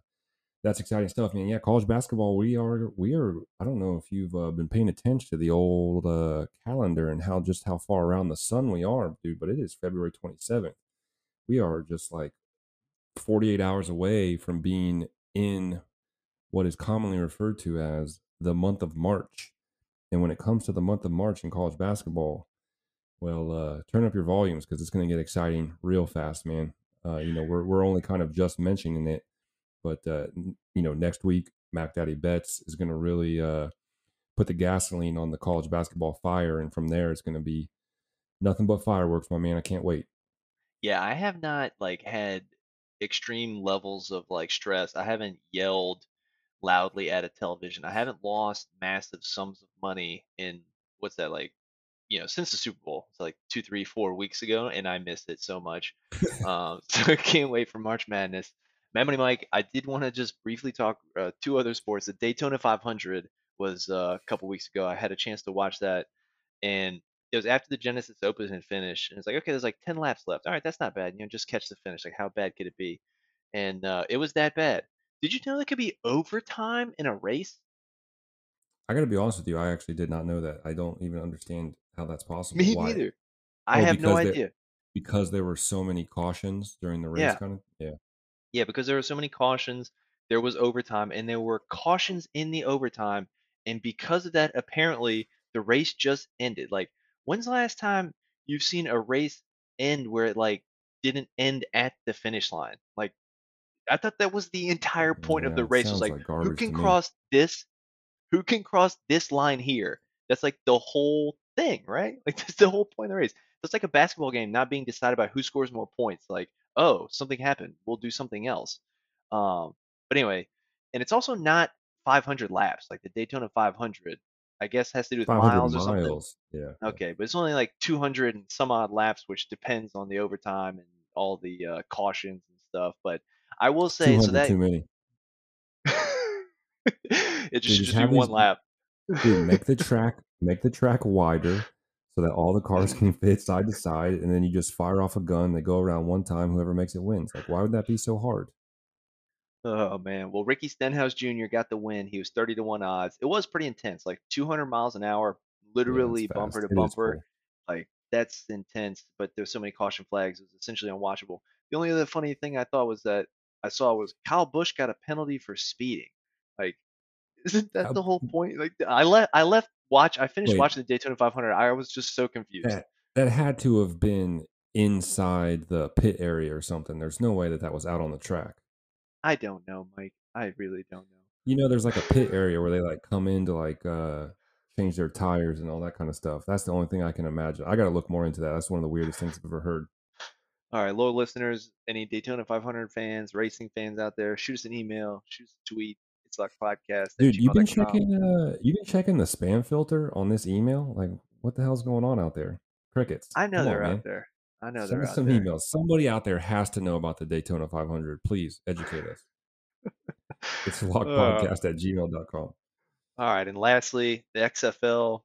That's exciting stuff, man. Yeah, college basketball, we are. I don't know if you've been paying attention to the old calendar and how far around the sun we are, dude. But it is February 27th. We are just like 48 hours away from being in what is commonly referred to as the month of March. And when it comes to the month of March in college basketball, well, turn up your volumes because it's going to get exciting real fast, man. You know, we're only kind of just mentioning it, but you know, next week Mac Daddy Betts is going to really put the gasoline on the college basketball fire, and from there it's going to be nothing but fireworks, my man. I can't wait. Yeah, I have not like had extreme levels of like stress. I haven't yelled loudly at a television. I haven't lost massive sums of money in what's that like? You know, since the Super Bowl, it's like 2, 3, 4 weeks ago, and I missed it so much. So I can't wait for March Madness. Mad Money Mike, I did want to just briefly talk two other sports. The Daytona 500 was a couple weeks ago. I had a chance to watch that, and it was after the Genesis Open had finished, and it's like, okay, there's like 10 laps left. All right, that's not bad. You know, just catch the finish. Like, how bad could it be? And it was that bad. Did you know there could be overtime in a race? I got to be honest with you. I actually did not know that. I don't even understand how that's possible. Me neither. I have no idea. Because there were so many cautions during the race. Yeah. Kind of? Yeah. Yeah, because there were so many cautions, there was overtime, and there were cautions in the overtime. And because of that, apparently, the race just ended. Like, when's the last time you've seen a race end where it, like, didn't end at the finish line? Like, I thought that was the entire point of the race. It was like who can cross this? Who can cross this line here? That's like the whole thing, right? Like that's the whole point of the race. That's like a basketball game not being decided by who scores more points. Like, oh, something happened. We'll do something else. But anyway, and it's also not 500 laps. Like the Daytona 500, I guess, has to do with miles or something. Yeah. Okay, but it's only like 200 and some odd laps, which depends on the overtime and all the cautions and stuff. But I will say, so that too many. It just be one lap. Dude, make the track wider so that all the cars can fit side to side, and then you just fire off a gun. They go around one time. Whoever makes it wins. Like, why would that be so hard? Oh man. Well, Ricky Stenhouse Jr. got the win. He was 30-1 odds. It was pretty intense, like 200 miles an hour, literally bumper to bumper. Cool. Like that's intense. But there's so many caution flags. It was essentially unwatchable. The only other funny thing I thought was that I saw was Kyle Busch got a penalty for speeding. Like, isn't that the whole point? Like, I finished watching the Daytona 500. I was just so confused. That had to have been inside the pit area or something. There's no way that was out on the track. I don't know, Mike. I really don't know. You know, there's like a pit area where they like come in to like change their tires and all that kind of stuff. That's the only thing I can imagine. I got to look more into that. That's one of the weirdest things I've ever heard. All right, loyal listeners, any Daytona 500 fans, racing fans out there, shoot us an email, shoot us a tweet. Podcast. Dude, you've been checking the spam filter on this email? Like, what the hell's going on out there? Crickets. I know they're out there. I know they're out there. Send us some emails. Somebody out there has to know about the Daytona 500. Please educate us. It's lockpodcast@gmail.com. All right. And lastly, the XFL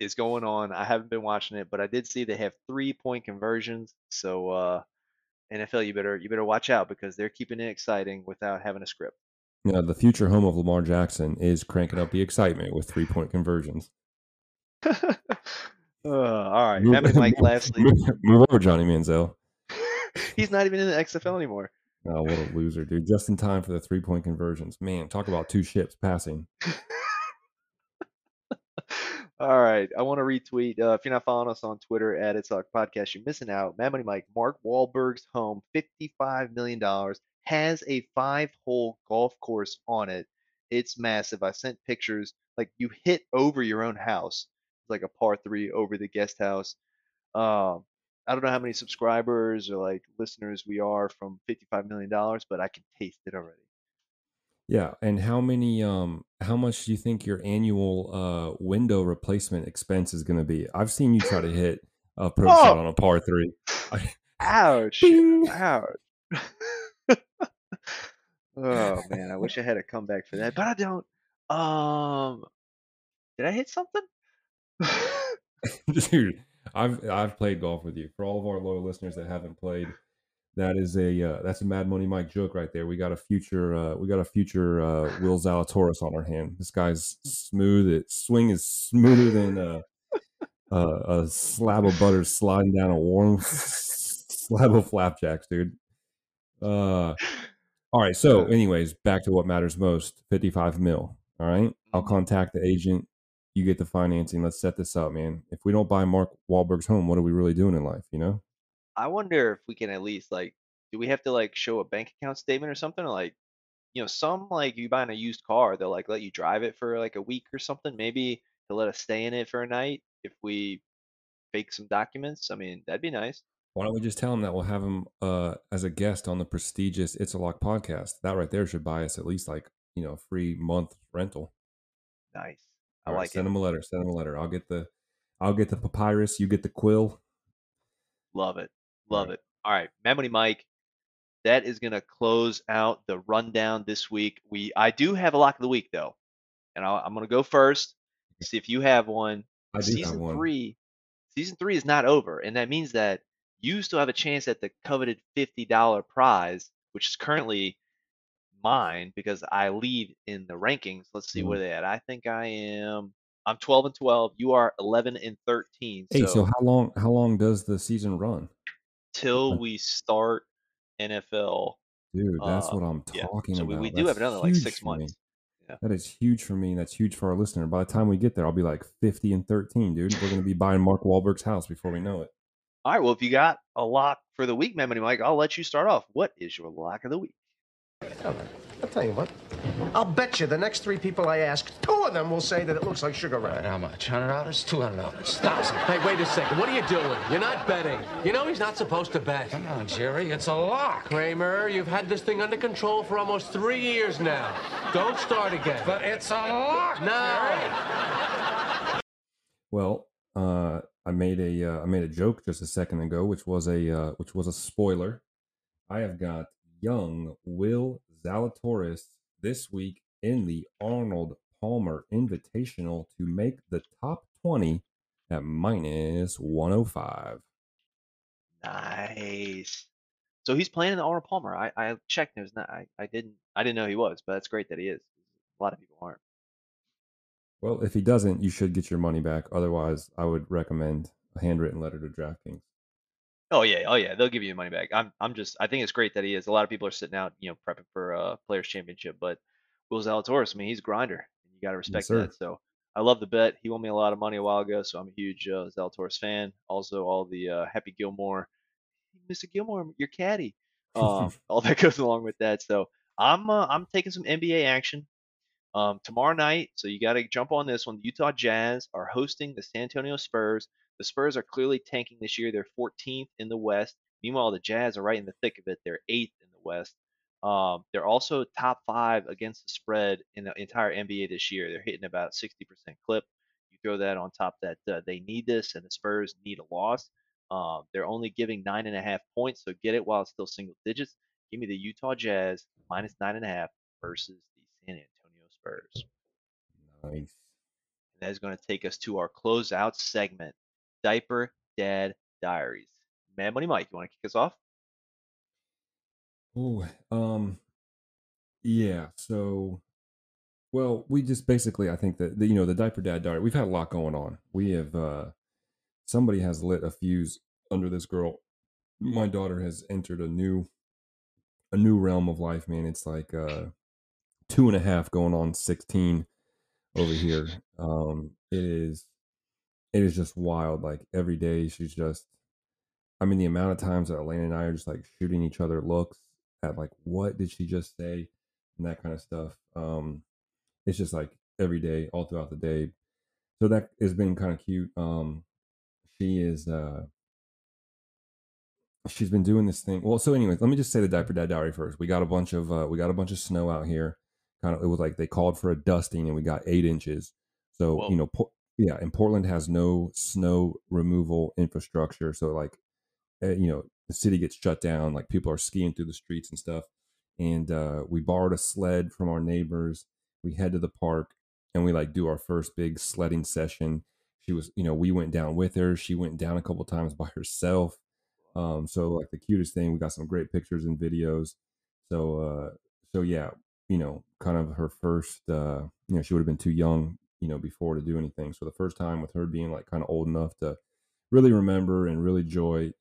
is going on. I haven't been watching it, but I did see they have 3-point conversions. So NFL, you better watch out because they're keeping it exciting without having a script. You know, the future home of Lamar Jackson is cranking up the excitement with 3-point conversions. All right. Move over, Johnny Manziel. He's not even in the XFL anymore. Oh, what a loser, dude. Just in time for the 3-point conversions. Man, talk about two ships passing. All right. I want to retweet. If you're not following us on Twitter at It's Talk Podcast, you're missing out. Mad Money Mike, Mark Wahlberg's home, $55 million, has a 5-hole golf course on it. It's massive. I sent pictures. Like, you hit over your own house. It's like a par 3 over the guest house. I don't know how many subscribers or like listeners we are from $55 million, but I can taste it already. Yeah, and how much do you think your annual window replacement expense is going to be? I've seen you try to hit a pro shot on a par 3. Ouch! Ouch! Oh man, I wish I had a comeback for that, but I don't. Did I hit something? Dude, I've played golf with you. For all of our loyal listeners that haven't played. That is that's a Mad Money Mike joke right there. We got a future Will Zalatoris on our hand. This guy's smooth. Its swing is smoother than a slab of butter sliding down a warm slab of flapjacks, dude. All right. So, anyways, back to what matters most: $55 million. All right. I'll contact the agent. You get the financing. Let's set this up, man. If we don't buy Mark Wahlberg's home, what are we really doing in life? You know. I wonder if we can at least, like, do we have to, like, show a bank account statement or something? Or, like, you know, some, like, you buying a used car, they'll, like, let you drive it for, like, a week or something. Maybe they'll let us stay in it for a night if we fake some documents. I mean, that'd be nice. Why don't we just tell them that we'll have him as a guest on the prestigious It's a Lock podcast? That right there should buy us at least, like, you know, a free month rental. Nice. I like it. Send him a letter. Send him a letter. I'll get the papyrus. You get the quill. Love it. Love it. All right, Mad Money Mike, that is going to close out the rundown this week. I do have a lock of the week, though, and I'm going to go first, see if you have one. I do have one. Season 3 is not over, and that means that you still have a chance at the coveted $50 prize, which is currently mine because I lead in the rankings. Let's see where they're at. I think I'm 12-12. You are 11-13. Hey, so how long does the season run? Till we start NFL. Dude, that's what I'm talking about. So we do have another like 6 months. Yeah. That is huge for me. That's huge for our listener. By the time we get there, I'll be like 50-13, dude. We're going to be buying Mark Wahlberg's house before we know it. All right. Well, if you got a lock for the week, Mad Money Mike, I'll let you start off. What is your lock of the week? I'll tell you what. I'll bet you the next 3 people I ask, 2 of them will say that it looks like sugar round. Right, how much? $100? $200? $1,000? Hey, wait a second. What are you doing? You're not betting. You know he's not supposed to bet. Come on, Jerry. It's a lock. Kramer, you've had this thing under control for almost 3 years now. Don't start again. But it's a lock, no. Well, I made a joke just a second ago, which was a spoiler. I have got young Will Zalatoris this week in the Arnold Palmer Invitational to make the top 20 at -105. Nice. So he's playing in the Arnold Palmer. I checked. There's not. I didn't know he was, but that's great that he is. A lot of people aren't. Well, if he doesn't, you should get your money back. Otherwise, I would recommend a handwritten letter to DraftKings. Oh yeah, they'll give you your money back. I think it's great that he is. A lot of people are sitting out, you know, prepping for Players Championship, but Will Zalatoris, I mean, he's a grinder. You got to respect that. So I love the bet. He won me a lot of money a while ago, so I'm a huge Zalatoris fan. Also, all the Happy Gilmore, Mr. Gilmore, your caddy, all that goes along with that. So I'm taking some NBA action tomorrow night. So you got to jump on this one. The Utah Jazz are hosting the San Antonio Spurs. The Spurs are clearly tanking this year. They're 14th in the West. Meanwhile, the Jazz are right in the thick of it. They're 8th in the West. They're also top 5 against the spread in the entire NBA this year. They're hitting about a 60% clip. You throw that on top that they need this, and the Spurs need a loss. They're only giving 9.5 points, so get it while it's still single digits. Give me the Utah Jazz -9.5 versus the San Antonio Spurs. Nice. And that is going to take us to our closeout segment. Diaper Dad Diaries. Mad Money Mike, you want to kick us off? Oh, yeah. So, well, we just basically, I think that the Diaper Dad Diary. We've had a lot going on. We have somebody has lit a fuse under this girl. My daughter has entered a new realm of life, man. It's like 2.5 going on 16 over here. It is. it is just wild. Like every day she's just, I mean, the amount of times that Elena and I are just like shooting each other looks at like, what did she just say? And that kind of stuff. It's just like every day, all throughout the day. So that has been kind of cute. She is, she's been doing this thing. Well, so anyways, let me just say the Diaper Dad Diary first. We got a bunch of, snow out here. Kind of, it was like they called for a dusting and we got 8 inches. So, whoa. You know, yeah. And Portland has no snow removal infrastructure. So like, you know, the city gets shut down. Like people are skiing through the streets and stuff. And we borrowed a sled from our neighbors. We head to the park and we like do our first big sledding session. She was, you know, we went down with her. She went down a couple times by herself. So like the cutest thing, we got some great pictures and videos. So, yeah, you know, kind of her first, you know, she would have been too young, you know, before to do anything. So the first time with her being like kind of old enough to really remember and really enjoy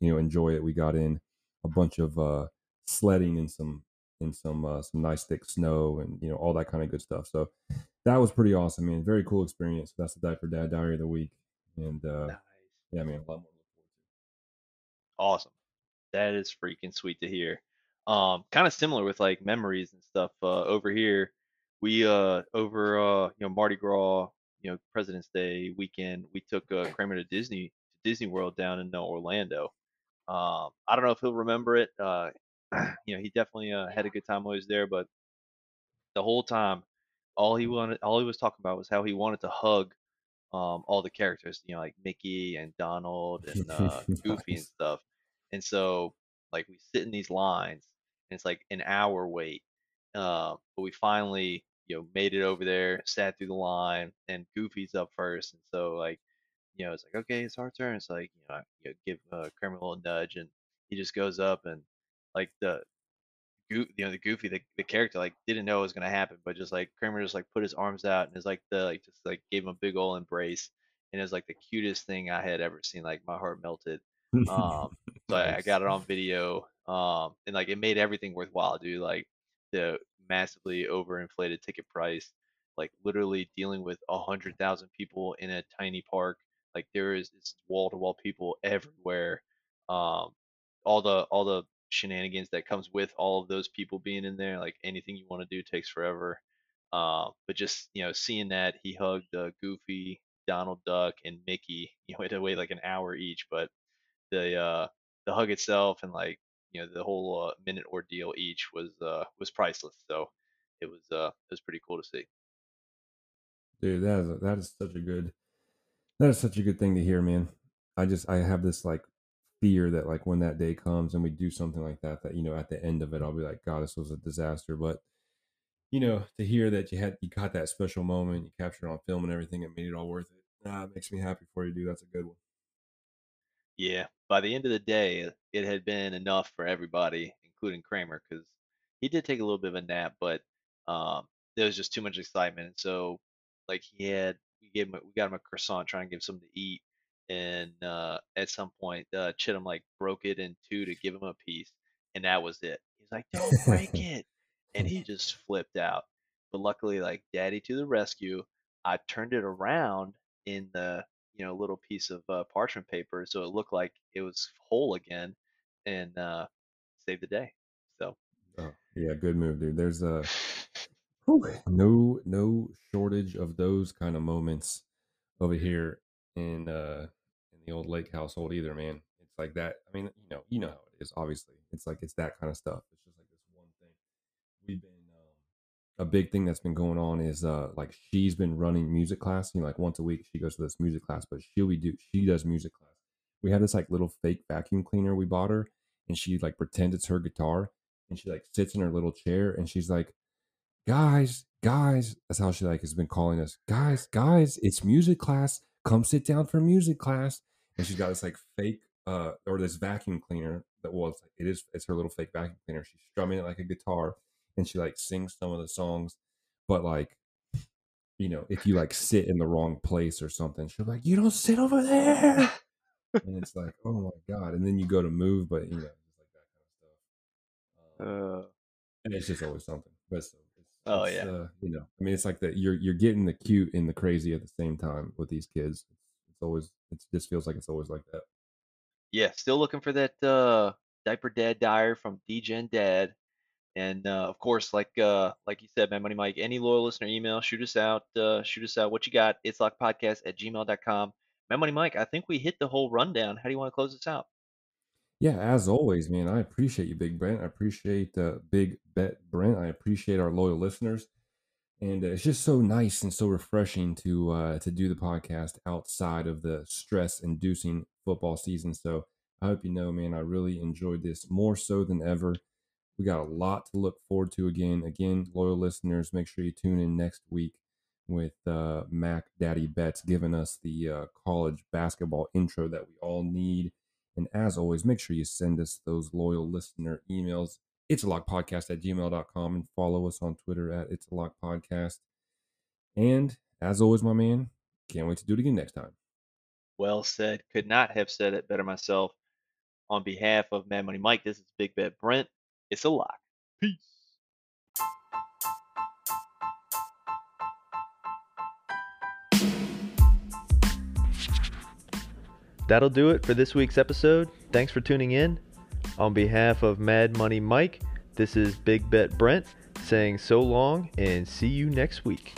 it. We got in a bunch of, sledding and some nice thick snow and, you know, all that kind of good stuff. So that was pretty awesome, man. Very cool experience. That's the Diaper Dad Diary of the week. And, nice. Yeah, man. Awesome. That is freaking sweet to hear. Kind of similar with like memories and stuff. Over here, we you know, Mardi Gras, you know, President's Day weekend, we took Kramer to Disney World down in Orlando. I don't know if he'll remember it. You know, he definitely had a good time while he was there, but the whole time, all he was talking about was how he wanted to hug all the characters, you know, like Mickey and Donald and Goofy and stuff. And so, like, we sit in these lines, and it's like an hour wait. But we finally, you know, made it over there, sat through the line, and Goofy's up first. And so, like, you know, it's like, okay, it's our turn. It's like, you know give Kramer a little nudge, and he just goes up and, like, the Goofy, the character, like, didn't know it was gonna happen, but just like Kramer just like put his arms out and is like just gave him a big old embrace, and it was like the cutest thing I had ever seen. Like my heart melted. So I got it on video. And like it made everything worthwhile, dude. Like the massively overinflated ticket price, like literally dealing with 100,000 people in a tiny park. Like there is wall-to-wall people everywhere. All the shenanigans that comes with all of those people being in there, like anything you want to do takes forever, but just, you know, seeing that he hugged Goofy, Donald Duck, and Mickey, you know, it had to wait like an hour each, but the hug itself and, like, you know, the whole minute ordeal each was priceless. So it was pretty cool to see, dude. That is such a good thing to hear, man. I have this like fear that, like, when that day comes and we do something like that, you know, at the end of it, I'll be like, God, this was a disaster. But, you know, to hear that you got that special moment, you captured it on film and everything, it made it all worth it. It makes me happy for you, dude. That's a good one. Yeah. By the end of the day, it had been enough for everybody, including Kramer, because he did take a little bit of a nap, but there was just too much excitement. And so, like, we got him a croissant, trying to give him something to eat. And at some point, Chittum like broke it in two to give him a piece, and that was it. He's like, "Don't break it!" And he just flipped out. But luckily, like, Daddy to the rescue, I turned it around in the, you know, little piece of parchment paper, so it looked like it was whole again, and saved the day. So, yeah, good move, dude. There's no shortage of those kind of moments over here in the old Lake household either, man. It's like that. I mean, you know how it is. Obviously, it's like it's that kind of stuff. It's just like this one thing. We've been a big thing that's been going on is like she's been running music class. You know, like once a week she goes to this music class, but she does music class. We have this like little fake vacuum cleaner we bought her, and she like pretends it's her guitar, and she like sits in her little chair and she's like, guys. That's how she like has been calling us, guys. It's music class. Come sit down for music class. And she's got this like fake or this vacuum cleaner that it's her little fake vacuum cleaner. She's strumming it like a guitar, and she like sings some of the songs, but like, you know, if you like sit in the wrong place or something, she'll be like, "You don't sit over there." And it's like, oh my God. And then you go to move, but, you know, it's like that kind of stuff. And it's just always something. But you know, I mean, it's like that. You're getting the cute and the crazy at the same time with these kids. It's always it just feels like it's always like that. Yeah, still looking for that Diaper Dad Dyer from D-Gen Dad. And of course, like you said, man, Money Mike, any loyal listener email, shoot us out what you got. It's lockpodcast@gmail.com. Man, Money Mike, I think we hit the whole rundown. How do you want to close this out? Yeah, as always, man, I appreciate you, Big Brent. I appreciate Big Bet Brent. I appreciate our loyal listeners. And it's just so nice and so refreshing to do the podcast outside of the stress-inducing football season. So I hope you know, man, I really enjoyed this more so than ever. We got a lot to look forward to again. Again, loyal listeners, make sure you tune in next week with Mac Daddy Betts giving us the college basketball intro that we all need. And as always, make sure you send us those loyal listener emails. It'sALockPodcast@gmail.com and follow us on Twitter at It'sALockPodcast. And as always, my man, can't wait to do it again next time. Well said. Could not have said it better myself. On behalf of Mad Money Mike, this is Big Bet Brent. It's a lock. Peace. That'll do it for this week's episode. Thanks for tuning in. On behalf of Mad Money Mike, this is Big Bet Brent saying so long and see you next week.